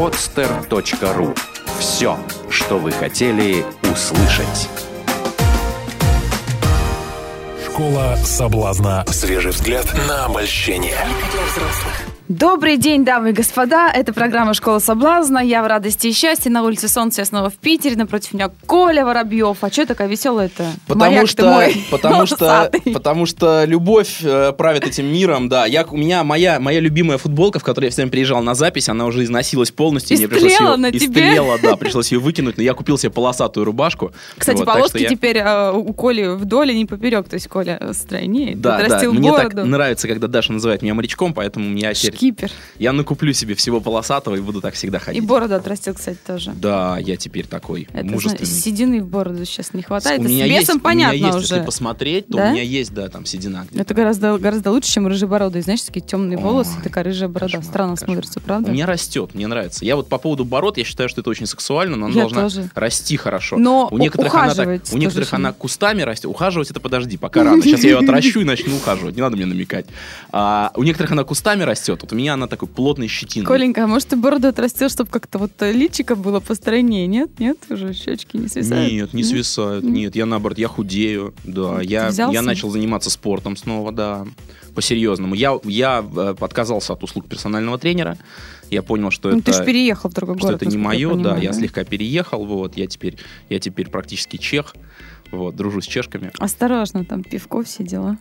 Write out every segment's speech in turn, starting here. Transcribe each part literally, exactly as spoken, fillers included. подстер точка ру. Все, что вы хотели услышать. Школа соблазна. Свежий взгляд на обольщение. Добрый день, дамы и господа. Это программа «Школа соблазна». Я в радости и счастье. На улице солнце, я снова в Питере. Напротив меня Коля Воробьев. А что такая веселая-то? Потому Моряк что, ты мой потому что, потому что любовь э, правит этим миром. Да, я, у меня моя, моя любимая футболка, в которой я всем приезжал на запись, она уже износилась полностью. Истлела мне пришлось ее, на тебе? Истлела, да, пришлось ее выкинуть. Но я купил себе полосатую рубашку. Кстати, вот, полоски я... теперь э, у Коли вдоль, а не поперек. То есть Коля стройнее, да, подрастил бороду. Да, мне так нравится, когда Даша называет меня морячком, поэтому у меня теперь... Кипер. Я накуплю себе всего полосатого и буду так всегда ходить. И бороду отрастил, кстати, тоже. Да, я теперь такой это мужественный. Зна- седины в бороду сейчас не хватает. У меня с весом есть, понятно у меня есть, уже. Если посмотреть, то да? у меня есть, да, там седина где-то. Это гораздо, гораздо лучше, чем рыжебородый. Знаешь, такие темные Ой, волосы, такая рыжая борода. Кошмар, Странно кошмар. смотрится, правда? У меня растет, мне нравится. Я вот по поводу бород, я считаю, что это очень сексуально, но она я должна тоже. расти хорошо. Но у некоторых она так, у некоторых она кустами растет. Ухаживать это подожди, пока рано. Сейчас я ее отращу и начну ухаживать. Не надо мне намекать. У некоторых она кустами растет. У меня она такой плотной щетиной. Коленька, а может, ты бороду отрастил, чтобы как-то вот личико было постройнее? Нет? Нет? Уже щечки не свисают? Нет, не нет? свисают. Нет. нет, я наоборот, я худею. Да, я, я начал заниматься спортом снова, да, по-серьезному. Я, я отказался от услуг персонального тренера. Я понял, что ну, это... Ты же переехал в другой город. Что это не мое, понимаю, да, да. Я слегка переехал, вот. Я теперь, я теперь практически чех. Вот, дружу с чешками. Осторожно, там пивко, все дела.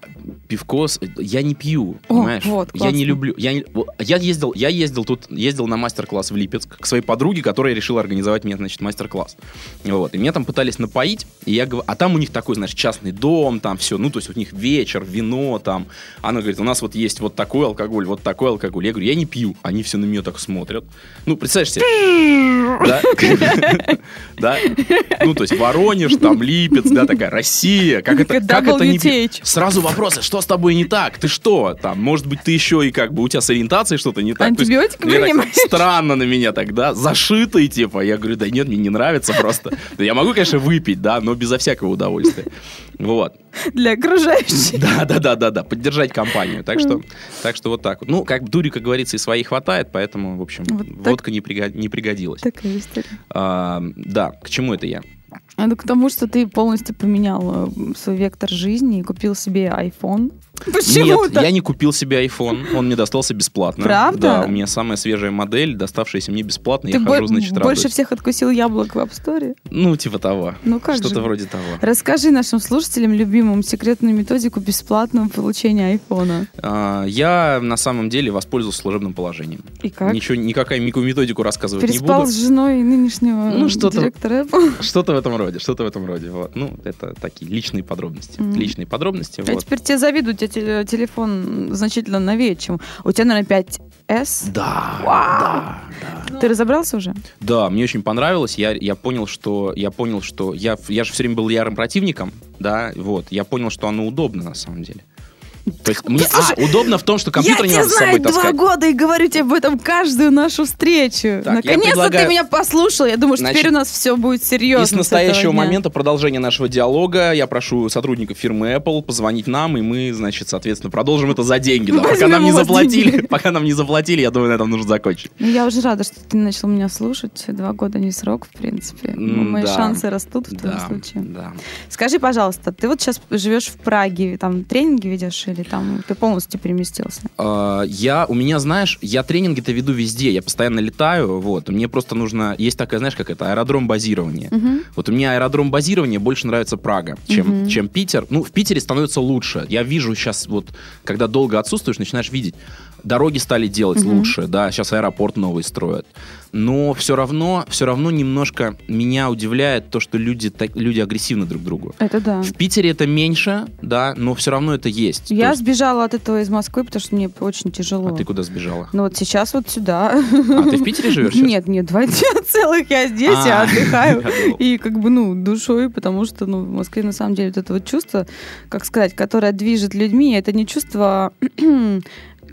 Пивко, я не пью, О, понимаешь? Вот, я не люблю. Я, я, ездил, я ездил тут, ездил на мастер-класс в Липецк к своей подруге, которая решила организовать мне, значит, мастер-класс. Вот, и меня там пытались напоить, и я говорю, а там у них такой, значит, частный дом, там все, ну, то есть у них вечер, вино там. Она говорит, у нас вот есть вот такой алкоголь, вот такой алкоголь. Я говорю, я не пью. Они все на меня так смотрят. Ну, представляешь себе? Да? Ну, то есть Воронеж, там Липецк, да, такая Россия, как это, как это не пью? Сразу вопросы, что с тобой не так? Ты что? Там, может быть, ты еще и как бы, у тебя с ориентацией что-то не так. Антибиотики принимаешь? Странно на меня тогда, зашитый типа. Я говорю, да нет, мне не нравится просто. Я могу, конечно, выпить, да, но безо всякого удовольствия. Вот. Для окружающих. Да, да, да, да, да, поддержать компанию. Так что, так что вот так вот. Ну, как дури, как говорится, и своей хватает, поэтому, в общем, вот водка не, пригод... не пригодилась. Такая история. А, да, к чему это я? Ну, к тому, что ты полностью поменял свой вектор жизни и купил себе iPhone. Почему-то. Нет, я не купил себе iPhone. Он мне достался бесплатно. Правда? Да, у меня самая свежая модель, доставшаяся мне бесплатно. Ты я бо- хожу, значит, радуюсь. Больше всех откусил яблок в App Store? Ну, типа того. Ну, как Что-то же? вроде того. Расскажи нашим слушателям, любимым, секретную методику бесплатного получения iPhone. А, я, на самом деле, воспользовался служебным положением. И как? Ничего, никакая методику рассказывать Переспал не буду. Переспал с женой нынешнего ну, что-то, директора Apple. Что-то в этом роде. Что-то в этом роде. Вот. Ну, это такие личные подробности. Mm. Личные подробности. А вот. Теперь тебе завидую, телефон значительно новее, чем... У тебя, наверное, пять эс? Да, да, да. Ты разобрался уже? Да, мне очень понравилось. Я, я понял, что... Я понял, что... Я, я же все время был ярым противником, да, вот. Я понял, что оно удобно, на самом деле. То есть мне, Слушай, а, удобно в том, что компьютер не надо с собой таскать. Я тебе знаю два года и говорю тебе об этом каждую нашу встречу. Так, наконец-то ты меня послушал. Я думаю, что значит, теперь у нас все будет серьезно. И с настоящего с момента продолжение нашего диалога. Я прошу сотрудников фирмы Apple позвонить нам, и мы, значит, соответственно, продолжим это за деньги. Да, пока нам не заплатили, деньги. Пока нам не заплатили, я думаю, на этом нужно закончить. Ну, я уже рада, что ты начал меня слушать. Два года не срок, в принципе. М- Мои да. шансы растут в твоем да. случае. Да. Скажи, пожалуйста, ты вот сейчас живешь в Праге, там тренинги ведешь или там ты полностью переместился? Я, у меня, знаешь, я тренинги-то веду везде, я постоянно летаю, вот, мне просто нужно, есть такая, знаешь, как это, аэродром базирования. Uh-huh. Вот у меня аэродром базирования больше нравится Прага, чем, uh-huh. чем Питер. Ну, в Питере становится лучше. Я вижу сейчас, вот, когда долго отсутствуешь, начинаешь видеть. Дороги стали делать uh-huh. лучше, да, сейчас аэропорт новый строят. Но все равно, все равно немножко меня удивляет то, что люди, так, люди агрессивны друг к другу. Это да. В Питере это меньше, да, но все равно это есть. Я есть... сбежала от этого из Москвы, потому что мне очень тяжело. А ты куда сбежала? Ну вот сейчас вот сюда. А ты в Питере живешь сейчас? Нет, нет, два дня целых я здесь, а, я отдыхаю. И как бы, ну, душой, потому что, ну, в Москве на самом деле вот это вот чувство, как сказать, которое движет людьми, это не чувство...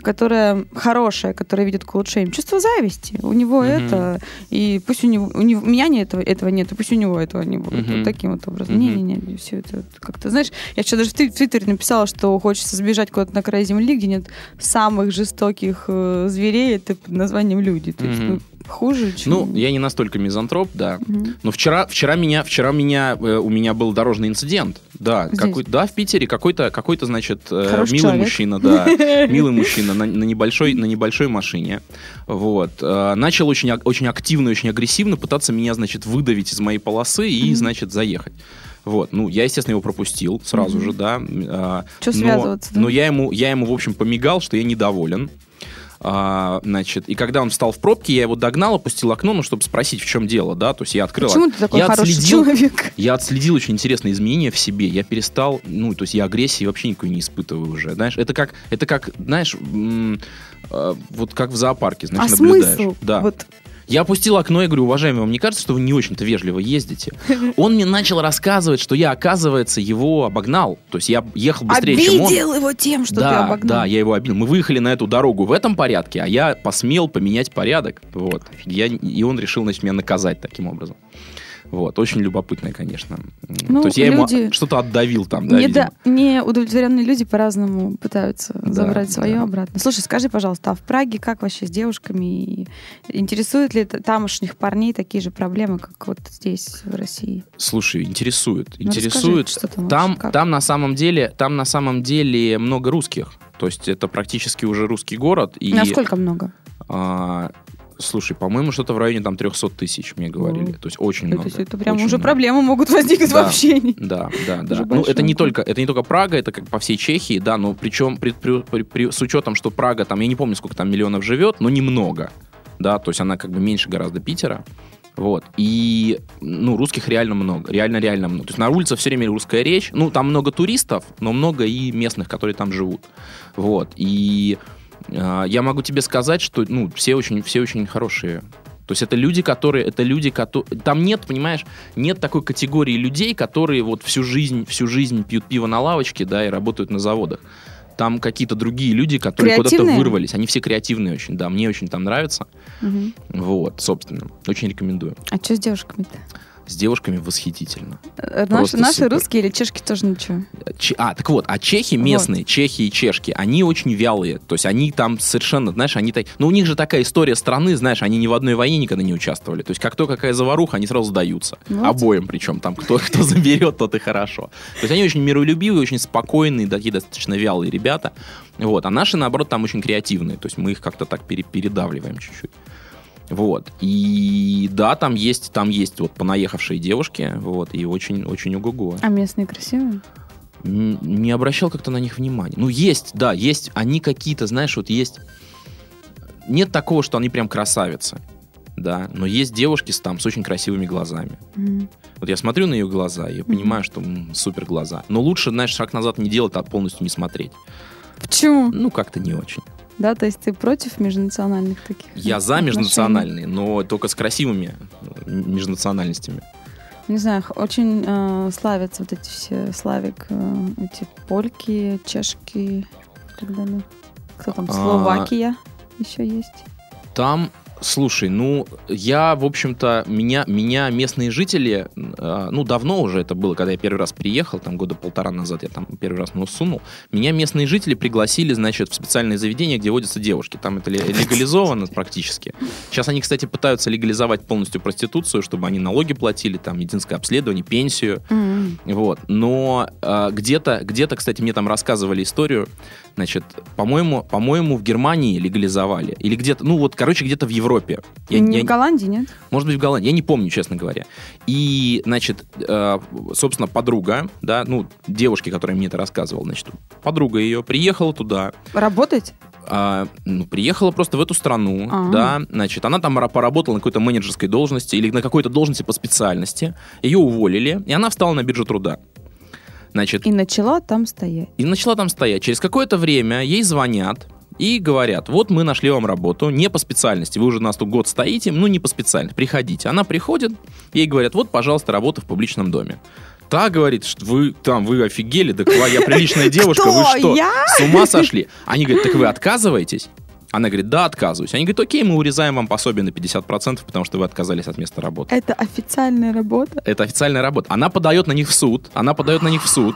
которая хорошая, которая ведет к улучшению, чувство зависти. У него mm-hmm. это, и пусть у него, у него, у меня не этого, этого нет, и пусть у него этого не будет. Mm-hmm. Вот таким вот образом. Mm-hmm. Не-не-не, все это как-то, знаешь, я вчера даже в Твиттере написала, что хочется сбежать куда-то на край земли, где нет самых жестоких э, зверей, это под названием люди. То mm-hmm. есть, ну, хуже, чем... Ну, я не настолько мизантроп, да. Mm-hmm. Но вчера, вчера, меня, вчера меня, э, у меня был дорожный инцидент. Да, какой, да, в Питере какой-то, какой-то значит, э, милый человек. мужчина, да, милый мужчина на, на, небольшой, на небольшой машине. Вот. Э, начал очень, очень активно, очень агрессивно пытаться меня, значит, выдавить из моей полосы и, mm-hmm. значит, заехать. Вот. Ну, я, естественно, его пропустил сразу mm-hmm. же, да. Э, Что но, связываться? Да? Но я ему, я ему, в общем, помигал, что я недоволен. А, значит, и когда он встал в пробке, я его догнал, опустил окно, ну, чтобы спросить, в чем дело, да, то есть я открыл... Почему ты такой я хороший отследил, человек? Я отследил очень интересные изменения в себе, я перестал, ну, то есть я агрессии вообще никакой не испытываю уже, знаешь, это как, это как, знаешь, м- м- вот как в зоопарке, значит, а наблюдаешь. Смысл? Да. Вот. Я опустил окно и говорю: уважаемый, вам не кажется, что вы не очень-то вежливо ездите? Он мне начал рассказывать, что я, оказывается, его обогнал. То есть я ехал быстрее, обидел чем он. Обидел его тем, что да, ты обогнал. Да, я его обидел. Мы выехали на эту дорогу в этом порядке, а я посмел поменять порядок. Вот. Я, и он решил, значит, меня наказать таким образом. Вот, очень любопытное, конечно. Ну, то есть я люди... ему что-то отдавил там, да, видимо. Неудовлетворенные люди по-разному пытаются да, забрать свое да. обратно. Слушай, скажи, пожалуйста, а в Праге как вообще с девушками? Интересует ли тамошних парней такие же проблемы, как вот здесь, в России? Слушай, интересует. Ну, интересует. Расскажи, там, там, вообще, там, на самом деле, там на самом деле много русских. То есть это практически уже русский город. И... Насколько много? А- Слушай, по-моему, что-то в районе там триста тысяч, мне говорили. Mm. То есть очень это, много. То есть это прям уже много. Проблемы могут возникнуть да, в общении. Да, да, да. Ну, это не, только, это не только Прага, это как по всей Чехии, да, но причем при, при, при, при, с учетом, что Прага, там, я не помню, сколько там миллионов живет, но немного, да, то есть она как бы меньше гораздо Питера. Вот. И, ну, русских реально много. Реально-реально много. То есть на улице все время русская речь. Ну, там много туристов, но много и местных, которые там живут. Вот. И... Я могу тебе сказать, что ну, все, очень, все очень хорошие. То есть это люди, которые... это люди, которые... Там нет, понимаешь, нет такой категории людей, которые вот всю жизнь, всю жизнь пьют пиво на лавочке, да, и работают на заводах. Там какие-то другие люди, которые куда-то вырвались. Они все креативные очень, да. Мне очень там нравится. Угу. Вот, собственно. Очень рекомендую. А что с девушками-то? С девушками восхитительно. Наш, наши супер. Русские или чешки тоже ничего? Че, а, так вот, а чехи местные, вот. Чехи и чешки, они очень вялые. То есть они там совершенно, знаешь, они... Так, ну, у них же такая история страны, знаешь, они ни в одной войне никогда не участвовали. То есть как то какая заваруха, они сразу сдаются. Вот. Обоим причем. Там кто, кто заберет, тот и хорошо. То есть они очень миролюбивые, очень спокойные, такие достаточно вялые ребята. Вот. А наши, наоборот, там очень креативные. То есть мы их как-то так пере, передавливаем чуть-чуть. Вот. И да, там есть, там есть вот понаехавшие девушки, вот, и очень-очень ого-го. А местные красивые? Н- не обращал как-то на них внимания. Ну, есть, да, есть, они какие-то, знаешь, вот есть... Нет такого, что они прям красавицы, да, но есть девушки с, там, с очень красивыми глазами. Mm-hmm. Вот я смотрю на ее глаза, я mm-hmm. понимаю, что м- супер глаза. Но лучше, знаешь, шаг назад не делать, а полностью не смотреть. Почему? Ну, как-то не очень. Да, то есть ты против межнациональных таких? Я за межнациональные, но только с красивыми межнациональностями. Не знаю, очень э, славятся вот эти все славик, э, эти польки, чешки и так далее. Кто там? Словакия а... еще есть? Там, слушай, ну, я, в общем-то, меня, меня местные жители, э, ну, давно уже это было, когда я первый раз приехал, там, года полтора назад я там первый раз нос сунул, меня местные жители пригласили, значит, в специальное заведение, где водятся девушки. Там это легализовано практически. Сейчас они, кстати, пытаются легализовать полностью проституцию, чтобы они налоги платили, там, медицинское обследование, пенсию. Mm-hmm. Вот. Но э, где-то, где-то, кстати, мне там рассказывали историю, значит, по-моему, по-моему, в Германии легализовали. Или где-то, ну, вот, короче, где-то в Европе. Европе. Я, не я, в Голландии, нет? Может быть, в Голландии. Я не помню, честно говоря. И, значит, э, собственно, подруга, да, ну, девушки, которая мне это рассказывала, значит, подруга ее приехала туда. Работать? А, ну, приехала просто в эту страну, А-а-а. да, значит, она там поработала на какой-то менеджерской должности или на какой-то должности по специальности. Ее уволили, и она встала на биржу труда. Значит, и начала там стоять. И начала там стоять. Через какое-то время ей звонят, и говорят: вот мы нашли вам работу, не по специальности, вы уже нас тут год стоите, ну не по специальности, приходите. Она приходит, ей говорят: вот, пожалуйста, работа в публичном доме. Та говорит, что вы там, вы офигели, да я приличная девушка, кто? Вы что, я? С ума сошли? Они говорят, так вы отказываетесь? Она говорит, да, отказываюсь. Они говорят, окей, мы урезаем вам пособие на пятьдесят процентов, потому что вы отказались от места работы. Это официальная работа? Это официальная работа. Она подает на них в суд, она подает на них в суд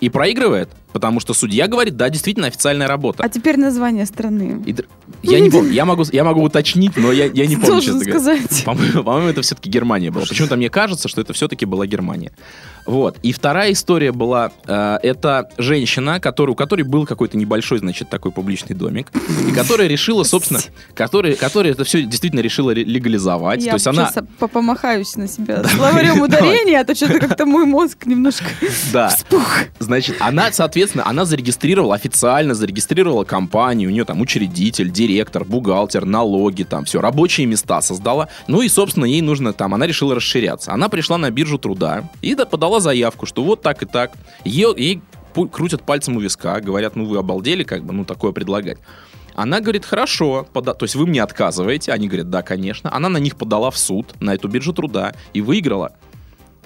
и проигрывает, потому что судья говорит, да, действительно официальная работа. А теперь название страны. И, я не помню, я могу, я могу уточнить, но я, я не помню, честно говоря. По-моему, по-моему, это все-таки Германия была. Почему-то мне кажется, что это все-таки была Германия. Вот. И вторая история была, э, это женщина, который, у которой был какой-то небольшой, значит, такой публичный домик, и которая решила, собственно, которая, которая это все действительно решила легализовать. Я то есть сейчас она... помахаюсь на себя давай, словарем ударения, а то что-то как-то мой мозг немножко да. вспух. Значит, она, соответственно, она зарегистрировала, официально зарегистрировала компанию, у нее там учредитель, директор, бухгалтер, налоги, там все, рабочие места создала. Ну и, собственно, ей нужно там, она решила расширяться. Она пришла на биржу труда и подала заявку, что вот так и так. Ей, ей крутят пальцем у виска, говорят, ну вы обалдели, как бы, ну такое предлагать. Она говорит, хорошо, пода... то есть вы мне отказываете, они говорят, да, конечно. Она на них подала в суд, на эту биржу труда, и выиграла.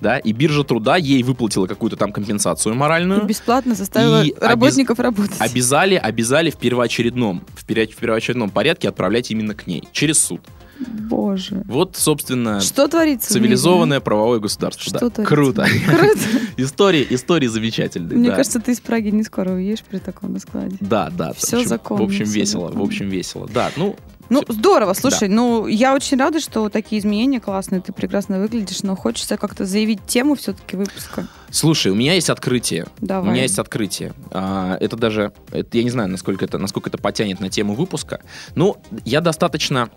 Да, и биржа труда ей выплатила какую-то там компенсацию моральную. И бесплатно заставила и работников обез... работать. Обязали, обязали в первоочередном, в первоочередном порядке отправлять именно к ней, через суд. Боже. Вот, собственно, что творится цивилизованное правовое государство. Что да. Круто. Круто. истории, истории замечательные. Мне да. кажется, ты из Праги не скоро уедешь при таком раскладе. Да, да. Все законно. В общем, весело. В общем, весело. Да, ну... Ну, здорово, слушай, да. ну, я очень рада, что такие изменения классные, ты прекрасно выглядишь, но хочется как-то заявить тему все-таки выпуска. Слушай, у меня есть открытие. Давай. У меня есть открытие. А, это даже, это, я не знаю, насколько это, насколько это потянет на тему выпуска, но я достаточно,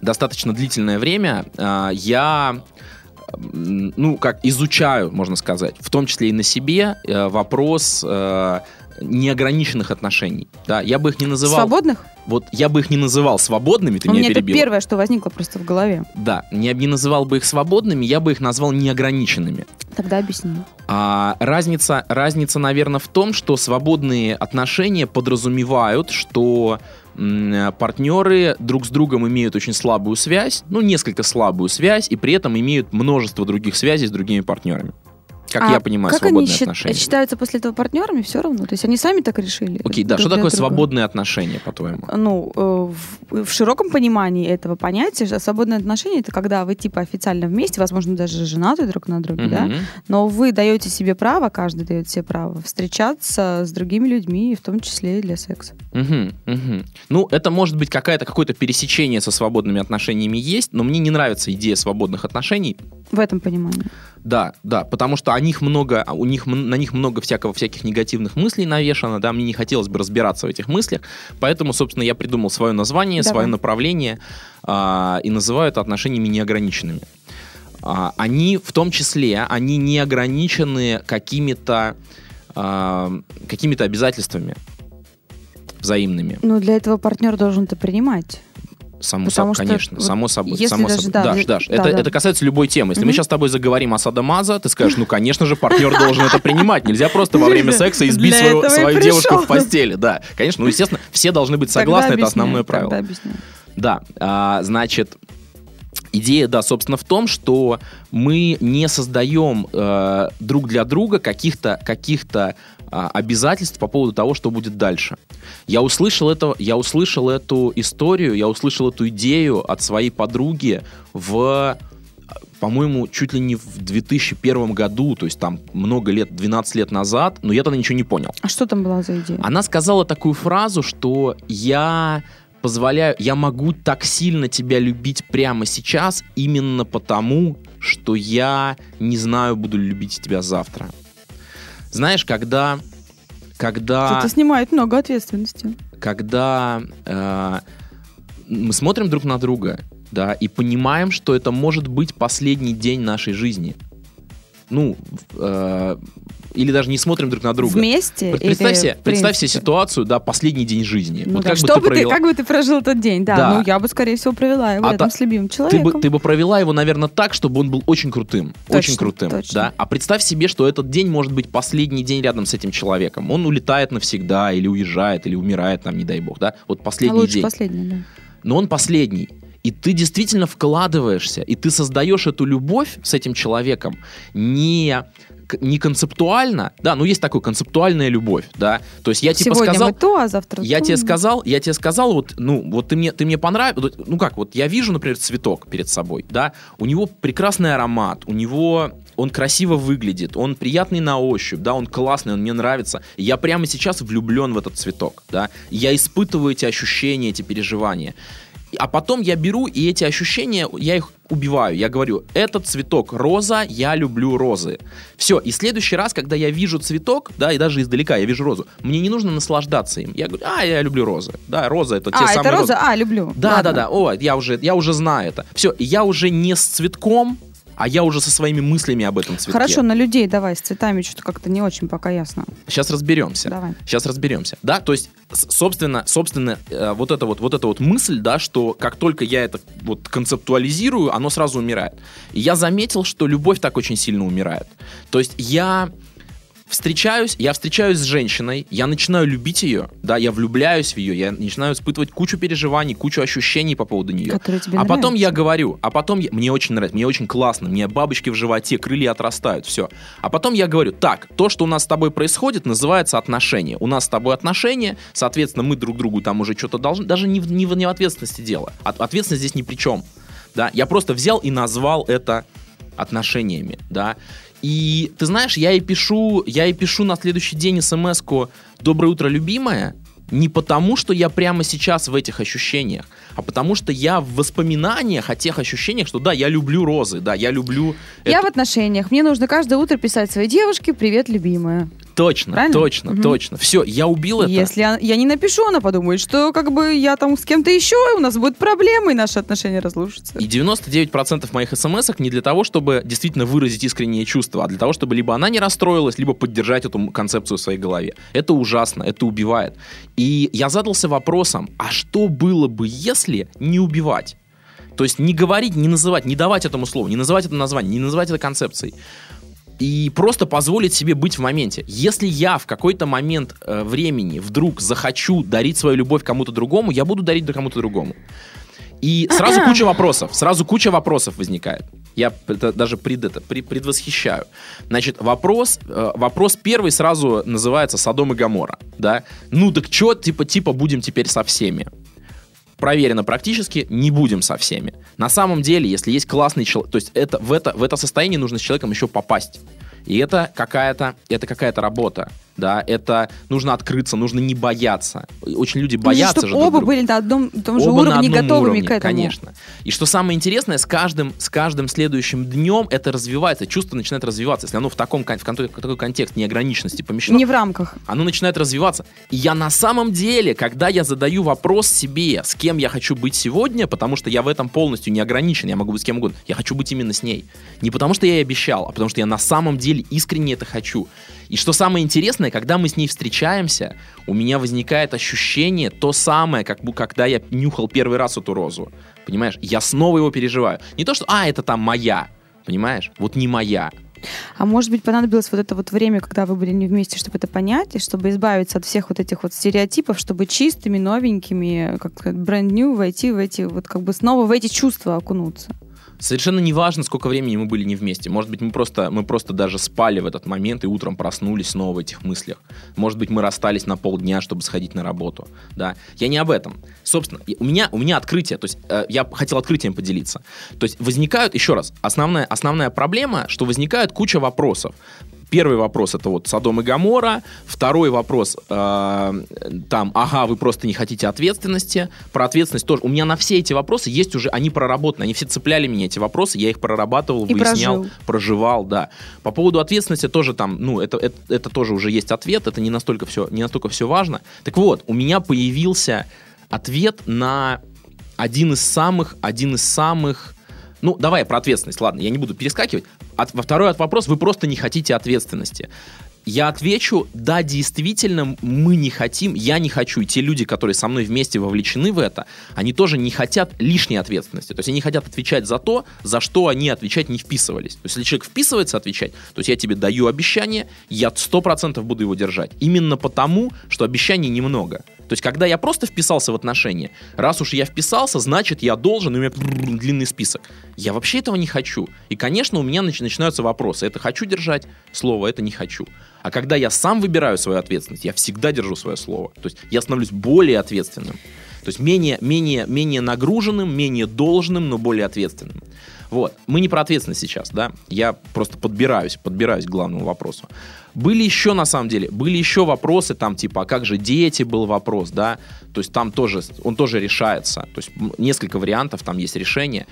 достаточно длительное время, а, я... ну, как изучаю, можно сказать, в том числе и на себе, э, вопрос э, неограниченных отношений. Да, я бы их не называл... Свободных? Вот я бы их не называл свободными, ты У меня, меня перебила. Это первое, что возникло просто в голове. Да, не, не называл бы их свободными, я бы их назвал неограниченными. Тогда объясни. А, разница, разница, наверное, в том, что свободные отношения подразумевают, что... партнеры друг с другом имеют очень слабую связь, ну, несколько слабую связь, и при этом имеют множество других связей с другими партнерами. Как а я понимаю, как свободные они отношения. Они считаются после этого партнерами все равно? То есть они сами так решили? Окей, okay, да. Что такое друга? Свободные отношения, по-твоему? Ну, в, в широком понимании этого понятия, свободные отношения — это когда вы типа официально вместе, возможно, даже женаты друг на друге, mm-hmm. да? Но вы даете себе право, каждый дает себе право встречаться с другими людьми, в том числе и для секса. Mm-hmm. Mm-hmm. Ну, это может быть какая-то, какое-то пересечение со свободными отношениями есть, но мне не нравится идея свободных отношений. В этом понимании. Да, да, потому что о них много, у них, на них много всякого, всяких негативных мыслей навешано, да, мне не хотелось бы разбираться в этих мыслях, поэтому, собственно, я придумал свое название, Давай. свое направление, а, и называю это отношениями неограниченными. А, они, в том числе, они не ограничены какими-то, а, какими-то обязательствами взаимными. Но для этого партнер должен это принимать. Само собой, конечно, вот само собой. Само даже, собой. Да, Даш, Даш, да, это, да. это касается любой темы. Если mm-hmm. мы сейчас с тобой заговорим о садомазо, ты скажешь, ну, конечно же, партнер должен это принимать. Нельзя просто во время секса избить свою, свою девушку в постели. Да, конечно, ну, естественно, все должны быть согласны, это основное правило. Да, а, значит, идея, да, собственно, в том, что мы не создаем э, друг для друга каких-то... каких-то обязательств по поводу того, что будет дальше. Я услышал, это, я услышал эту историю, я услышал эту идею от своей подруги в, по-моему, чуть ли не в две тысячи первом году, то есть там много лет, двенадцать лет назад, но я тогда ничего не понял. А что там была за идея? Она сказала такую фразу, что я позволяю, я могу так сильно тебя любить прямо сейчас именно потому, что я не знаю, буду ли любить тебя завтра. Знаешь, когда... когда это снимает много ответственности. Когда э, мы смотрим друг на друга, да, и понимаем, что это может быть последний день нашей жизни. Ну, э, или даже не смотрим друг на друга. Вместе? Представь, себе, представь себе ситуацию, да, последний день жизни. Ну, вот да. как, что бы ты провела... ты, как бы ты прожил тот день? Да, да. Ну, я бы, скорее всего, провела его а рядом та... с любимым человеком. Ты бы, ты бы провела его, наверное, так, чтобы он был очень крутым. Точно, очень крутым. Точно. Да? А представь себе, что этот день может быть последний день рядом с этим человеком. Он улетает навсегда, или уезжает, или умирает, там, не дай бог. Да? Вот последний а лучше день. Последний, да. Но он последний. И ты действительно вкладываешься, и ты создаешь эту любовь с этим человеком не... не концептуально, да, ну есть такой концептуальная любовь, да, то есть я типа сегодня сказал, мы то, а завтра я то. тебе сказал, я тебе сказал, вот, ну, вот ты мне, ты мне понравился, ну как, вот я вижу, например, цветок перед собой, да, у него прекрасный аромат, у него, он красиво выглядит, он приятный на ощупь, да, он классный, он мне нравится, я прямо сейчас влюблен в этот цветок, да, я испытываю эти ощущения, эти переживания. А потом я беру, и эти ощущения, я их убиваю. Я говорю, этот цветок роза, я люблю розы. Все, и в следующий раз, когда я вижу цветок, да, и даже издалека я вижу розу, мне не нужно наслаждаться им. Я говорю, а, я люблю розы. Да, роза, это а, те это самые роза? розы. А, люблю. Да, Ладно. да, да, о, я уже, я уже знаю это. Все, и я уже не с цветком, а я уже со своими мыслями об этом цветке. Хорошо, на людей давай, с цветами что-то как-то не очень пока ясно. Сейчас разберемся. Давай. Сейчас разберемся. Да, то есть, собственно, собственно вот, эта вот, вот эта вот мысль, да, что как только я это вот концептуализирую, оно сразу умирает. И я заметил, что любовь так очень сильно умирает. То есть я... Встречаюсь, я встречаюсь с женщиной, я начинаю любить ее, да, я влюбляюсь в ее, я начинаю испытывать кучу переживаний, кучу ощущений по поводу нее. Которые тебе а нравятся. Потом я говорю, а потом я, мне очень нравится, мне очень классно, мне бабочки в животе, крылья отрастают, все. А потом я говорю, так, то, что у нас с тобой происходит, называется отношения. У нас с тобой отношения, соответственно, мы друг другу там уже что-то должны, даже не в, не в ответственности дело. Ответственность здесь ни при чем, да. Я просто взял и назвал это отношениями, да. И ты знаешь, я и пишу, я и пишу на следующий день смс-ку «Доброе утро, любимая», не потому, что я прямо сейчас в этих ощущениях, а потому что я в воспоминаниях о тех ощущениях, что да, я люблю розы, да, я люблю... Я это... в отношениях, мне нужно каждое утро писать своей девушке «Привет, любимая». Точно, Правильно? точно, угу. точно. Все, я убил это. Если я, я не напишу, она подумает, что как бы я там с кем-то еще, и у нас будут проблемы, и наши отношения разрушатся. И девяносто девять процентов моих смс-ок не для того, чтобы действительно выразить искренние чувства, а для того, чтобы либо она не расстроилась, либо поддержать эту концепцию в своей голове. Это ужасно, это убивает. И я задался вопросом, а что было бы, если не убивать? То есть не говорить, не называть, не давать этому слову, не называть это названием, не называть это концепцией. И просто позволить себе быть в моменте. Если я в какой-то момент э, времени вдруг захочу дарить свою любовь кому-то другому, я буду дарить кому-то другому. И сразу куча вопросов, сразу куча вопросов возникает. Я это даже пред, это, пред, предвосхищаю. Значит, вопрос, э, вопрос первый сразу называется «Содом и Гоморра». Да? Ну так чё, типа, типа будем теперь со всеми? Проверено практически, не будем со всеми. На самом деле, если есть классный человек, то есть это, в, это, в это состояние нужно с человеком еще попасть. И это какая-то, это какая-то работа. Да, это нужно открыться, нужно не бояться. Очень люди боятся. Чтобы оба друг были на одном том же оба уровне, готовыми уровне, к этому. Конечно. И что самое интересное, с каждым, с каждым следующим днем это развивается, чувство начинает развиваться. Если оно в, таком, в такой контекст неограниченности помещено. Не в рамках. Оно начинает развиваться. И я на самом деле, когда я задаю вопрос себе, с кем я хочу быть сегодня, потому что я в этом полностью не ограничен, я могу быть с кем угодно, я хочу быть именно с ней. Не потому что я ей обещал, а потому что я на самом деле искренне это хочу. И что самое интересное, когда мы с ней встречаемся, у меня возникает ощущение то самое, как бы когда я нюхал первый раз эту розу. Понимаешь? Я снова его переживаю. Не то, что «а, это там моя». Понимаешь? Вот не моя. А может быть, понадобилось вот это вот время, когда вы были не вместе, чтобы это понять, и чтобы избавиться от всех вот этих вот стереотипов, чтобы чистыми, новенькими, как сказать, бренд-нью войти в эти, вот как бы снова в эти чувства окунуться. Совершенно не важно, сколько времени мы были не вместе. Может быть, мы просто, мы просто даже спали в этот момент и утром проснулись снова в этих мыслях. Может быть, мы расстались на полдня, чтобы сходить на работу. Да? Я не об этом. Собственно, у меня, у меня открытие. То есть э, я хотел открытием поделиться. То есть возникают, еще раз, основная, основная проблема, что возникает куча вопросов. Первый вопрос — это вот Содом и Гоморра. Второй вопрос э, там, ага, вы просто не хотите ответственности. Про ответственность тоже. У меня на все эти вопросы есть уже, они проработаны. Они все цепляли меня, эти вопросы. Я их прорабатывал, и выяснял, прожил. проживал, да. По поводу ответственности тоже там, ну, это, это, это тоже уже есть ответ. Это не настолько все, не настолько все важно. Так вот, у меня появился ответ на один из самых, один из самых... Ну, давай про ответственность, ладно, я не буду перескакивать. От, во второй от вопрос, вы просто не хотите ответственности. Я отвечу, да, действительно, мы не хотим, я не хочу. И те люди, которые со мной вместе вовлечены в это, они тоже не хотят лишней ответственности. То есть они не хотят отвечать за то, за что они отвечать не вписывались. То есть если человек вписывается отвечать, то есть я тебе даю обещание, я сто процентов буду его держать. Именно потому, что обещаний немного. То есть, когда я просто вписался в отношения, раз уж я вписался, значит, я должен, и у меня длинный список. Я вообще этого не хочу. И, конечно, у меня нач- начинаются вопросы. Это хочу держать слово, это не хочу. А когда я сам выбираю свою ответственность, я всегда держу свое слово. То есть, я становлюсь более ответственным. То есть, менее, менее, менее нагруженным, менее должным, но более ответственным. Вот. Мы не про ответственность сейчас, да? Я просто подбираюсь, подбираюсь к главному вопросу. Были еще, на самом деле, были еще вопросы, там, типа, а как же дети, был вопрос, да? То есть, там тоже, он тоже решается. То есть, несколько вариантов, там есть решение.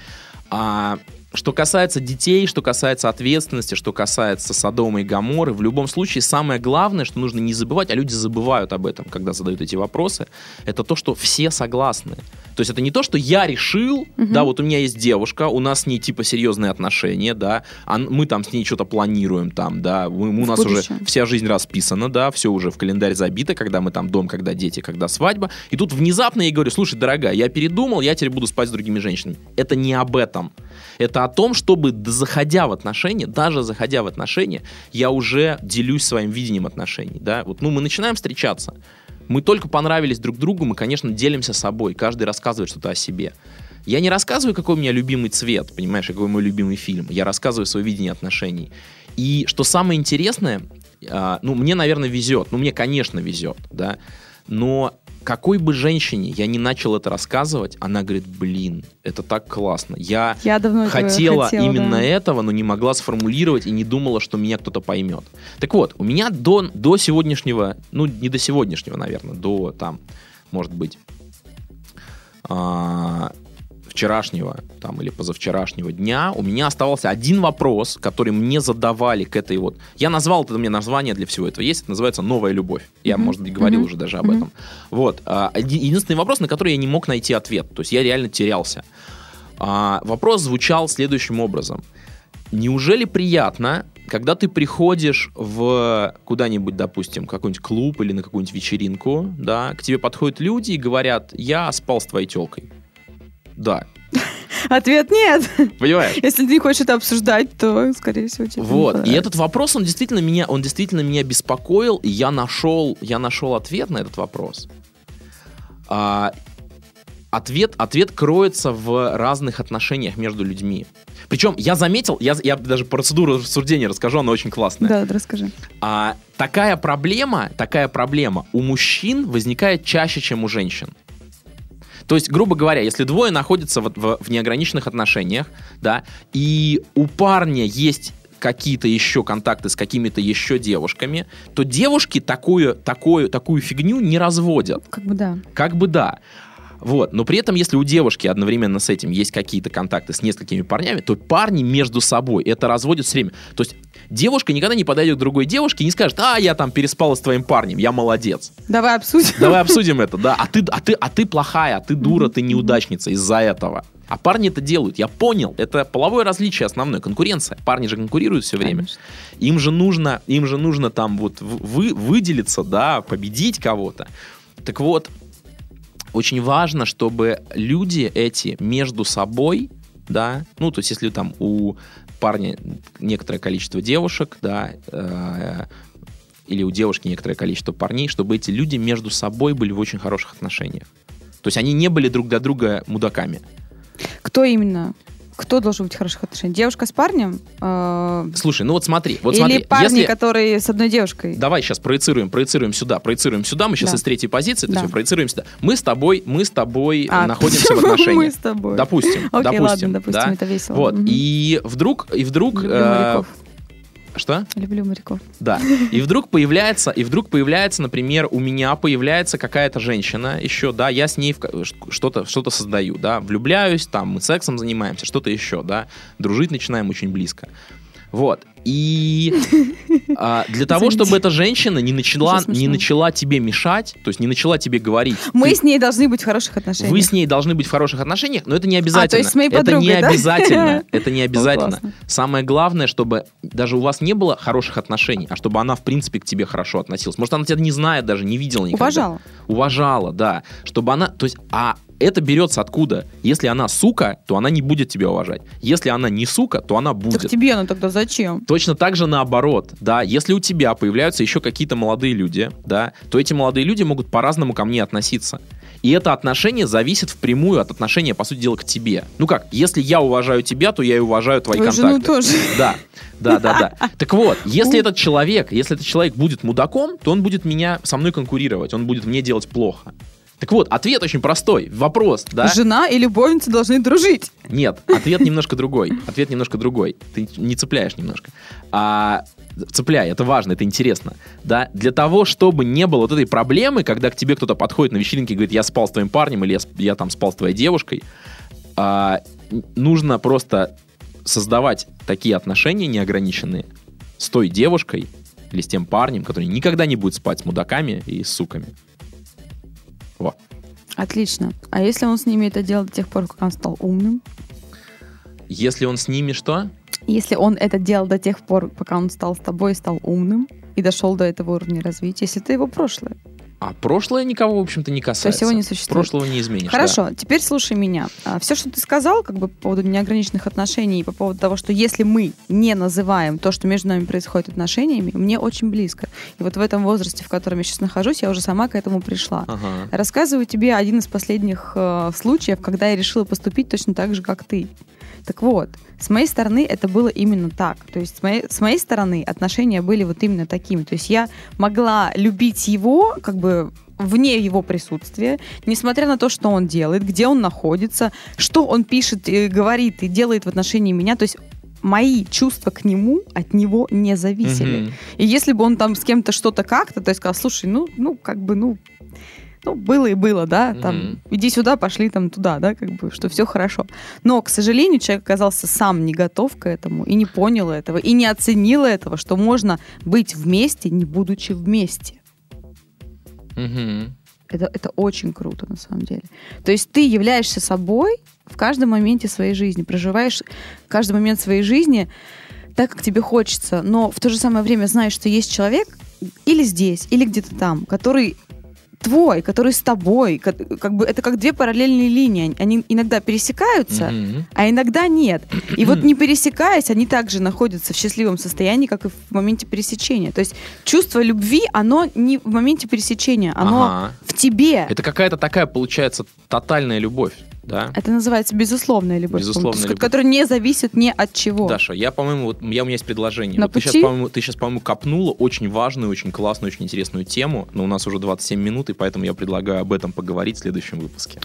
А что касается детей, что касается ответственности, что касается Содома и Гоморры, в любом случае самое главное, что нужно не забывать, а люди забывают об этом, когда задают эти вопросы, это то, что все согласны. То есть это не то, что я решил, угу. да, вот у меня есть девушка, у нас с ней типа серьезные отношения, да, а мы там с ней что-то планируем, там, да, мы, у нас уже вся жизнь расписана, да, все уже в календарь забито, когда мы там дом, когда дети, когда свадьба. И тут внезапно я ей говорю: слушай, дорогая, я передумал, я теперь буду спать с другими женщинами. Это не об этом. Это о том, чтобы, заходя в отношения, даже заходя в отношения, я уже делюсь своим видением отношений, да, вот, ну, мы начинаем встречаться. Мы только понравились друг другу, мы, конечно, делимся собой. Каждый рассказывает что-то о себе. Я не рассказываю, какой у меня любимый цвет, понимаешь, какой мой любимый фильм. Я рассказываю свое видение отношений. И что самое интересное, ну, мне, наверное, везет. Ну, мне, конечно, везет, да. Но какой бы женщине я не начал это рассказывать, она говорит: блин, это так классно. Я, я давно хотела, хотела именно да. этого, но не могла сформулировать и не думала, что меня кто-то поймет. Так вот, у меня до, до сегодняшнего, ну, не до сегодняшнего, наверное, до там, может быть, а- вчерашнего там, или позавчерашнего дня, у меня оставался один вопрос, который мне задавали к этой вот... Я назвал, это у меня название для всего этого есть, это называется «Новая любовь». Я, mm-hmm. может быть, говорил mm-hmm. уже даже об mm-hmm. этом. Вот. Единственный вопрос, на который я не мог найти ответ, то есть я реально терялся. Вопрос звучал следующим образом. Неужели приятно, когда ты приходишь в куда-нибудь, допустим, какой-нибудь клуб или на какую-нибудь вечеринку, да, к тебе подходят люди и говорят: я спал с твоей тёлкой? Да. Ответ нет. Понимаешь? Если ты не хочешь это обсуждать, то, скорее всего, тебе вот. И этот вопрос, он действительно меня, он действительно меня беспокоил, и я нашел, я нашел ответ на этот вопрос. А, ответ, ответ кроется в разных отношениях между людьми. Причем я заметил, я, я даже процедуру рассуждения расскажу, она очень классная. Да, расскажи. А, такая проблема, такая проблема у мужчин возникает чаще, чем у женщин. То есть, грубо говоря, если двое находятся в, в, в неограниченных отношениях, да, и у парня есть какие-то еще контакты с какими-то еще девушками, то девушки такую, такую, такую фигню не разводят. Как бы да. Как бы да. Вот. Но при этом, если у девушки одновременно с этим есть какие-то контакты с несколькими парнями, то парни между собой это разводят все время. То есть девушка никогда не подойдет к другой девушке и не скажет: а, я там переспала с твоим парнем, я молодец. Давай обсудим. Давай обсудим это, да. А ты, а ты, а ты плохая, а ты дура, ты неудачница из-за этого. А парни это делают, я понял, это половое различие основное, конкуренция. Парни же конкурируют все время. Конечно. Им же нужно, им же нужно там вот вы, выделиться, да, победить кого-то. Так вот, очень важно, чтобы люди эти между собой, да, ну, то есть если там у парня некоторое количество девушек, да, э, или у девушки некоторое количество парней, чтобы эти люди между собой были в очень хороших отношениях. То есть они не были друг для друга мудаками. Кто именно? Кто должен быть в хороших отношениях? Девушка с парнем? Э... Слушай, ну вот смотри. Вот или смотри, парни, если... которые с одной девушкой. Давай сейчас проецируем, проецируем сюда, проецируем сюда. Мы сейчас да. из третьей позиции, да. то есть проецируем сюда. Мы с тобой, мы с тобой а, находимся в отношениях. Мы с тобой. Допустим. Окей, допустим, ладно, допустим, да? Это весело. Вот. Угу. И вдруг... И вдруг Люблю э... Что? Люблю моряков. Да. И вдруг появляется, и вдруг появляется, например, у меня появляется какая-то женщина еще, да, я с ней в, что-то, что-то создаю, да, влюбляюсь, там, мы сексом занимаемся, что-то еще, да, дружить начинаем очень близко. Вот. И а, для того, Извините. чтобы эта женщина не начала, не начала тебе мешать, то есть не начала тебе говорить. Мы ты, с ней должны быть в хороших отношениях. Вы с ней должны быть в хороших отношениях, но это не обязательно. А, то есть с моей подругой, это не да? обязательно. Это не обязательно. Ну, самое главное, чтобы даже у вас не было хороших отношений, а чтобы она, в принципе, к тебе хорошо относилась. Может, она тебя не знает даже, не видела никогда. Уважала. Уважала, да. Чтобы она... То есть, а это берется откуда? Если она сука, то она не будет тебя уважать. Если она не сука, то она будет. Так тебе она тогда зачем? Точно так же наоборот, да. Если у тебя появляются еще какие-то молодые люди, да, то эти молодые люди могут по-разному ко мне относиться. И это отношение зависит впрямую от отношения, по сути дела, к тебе. Ну как, если я уважаю тебя, то я и уважаю твои Твою контакты. Жену тоже. Да, да, да, да. Так вот, если этот человек, если этот человек будет мудаком, то он будет меня со мной конкурировать, он будет мне делать плохо. Так вот, ответ очень простой. Вопрос, да? Жена и любовница должны дружить. Нет, ответ немножко другой. Ответ немножко другой. Ты не цепляешь немножко. А, цепляй, это важно, это интересно. Да? Для того, чтобы не было вот этой проблемы, когда к тебе кто-то подходит на вечеринке и говорит, я спал с твоим парнем или я, я там спал с твоей девушкой, а, нужно просто создавать такие отношения неограниченные с той девушкой или с тем парнем, который никогда не будет спать с мудаками и с суками. Во. Отлично. А если он с ними это делал до тех пор, как он стал умным? Если он с ними что? Если он это делал до тех пор, пока он стал с тобой, стал умным и дошел до этого уровня развития, если это его прошлое. А прошлое никого, в общем-то, не касается. То есть его не существует. Прошлого не изменишь. Хорошо, да. Теперь слушай меня. Все, что ты сказал, как бы по поводу неограниченных отношений, по поводу того, что если мы не называем то, что между нами происходит отношениями, мне очень близко. И вот в этом возрасте, в котором я сейчас нахожусь, я уже сама к этому пришла. Ага. Рассказываю тебе один из последних э, случаев, когда я решила поступить точно так же, как ты. Так вот, с моей стороны это было именно так. То есть с моей, с моей стороны отношения были вот именно такими. То есть я могла любить его как бы вне его присутствия, несмотря на то, что он делает, где он находится, что он пишет, говорит и делает в отношении меня. То есть мои чувства к нему от него не зависели. Mm-hmm. И если бы он там с кем-то что-то как-то, то есть сказал, слушай, ну, ну как бы, ну... Ну, было и было, да, там, mm-hmm. иди сюда, пошли там туда, да, как бы, что все хорошо. Но, к сожалению, человек оказался сам не готов к этому, и не понял этого, и не оценил этого, что можно быть вместе, не будучи вместе. Mm-hmm. Это, это очень круто, на самом деле. То есть ты являешься собой в каждом моменте своей жизни, проживаешь каждый момент своей жизни так, как тебе хочется, но в то же самое время знаешь, что есть человек или здесь, или где-то там, который... твой, который с тобой, как, как бы это как две параллельные линии. Они иногда пересекаются, mm-hmm. а иногда нет. И вот не пересекаясь, они также находятся в счастливом состоянии, как и в моменте пересечения. То есть чувство любви, оно не в моменте пересечения, оно ага. в тебе. Это какая-то такая, получается, тотальная любовь. Да. Это называется безусловная любовь, безусловная любовь, которая не зависит ни от чего. Даша, я, по-моему, вот, я, у меня есть предложение. Вот ты, сейчас, по-моему, ты сейчас, по-моему, копнула очень важную, очень классную, очень интересную тему, но у нас уже двадцать семь минут, и поэтому я предлагаю об этом поговорить в следующем выпуске.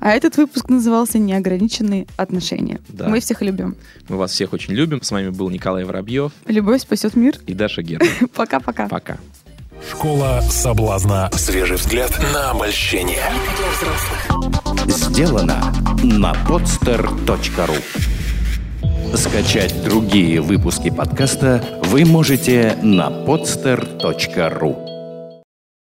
А этот выпуск назывался «Неограниченные отношения». Да. Мы всех любим. Мы вас всех очень любим. С вами был Николай Воробьев. Любовь спасет мир. И Даша Герман. Пока-пока. Пока. Школа соблазна. Свежий взгляд на обольщение. Сделано на подстер точка ру. Скачать другие выпуски подкаста вы можете на подстер точка ру.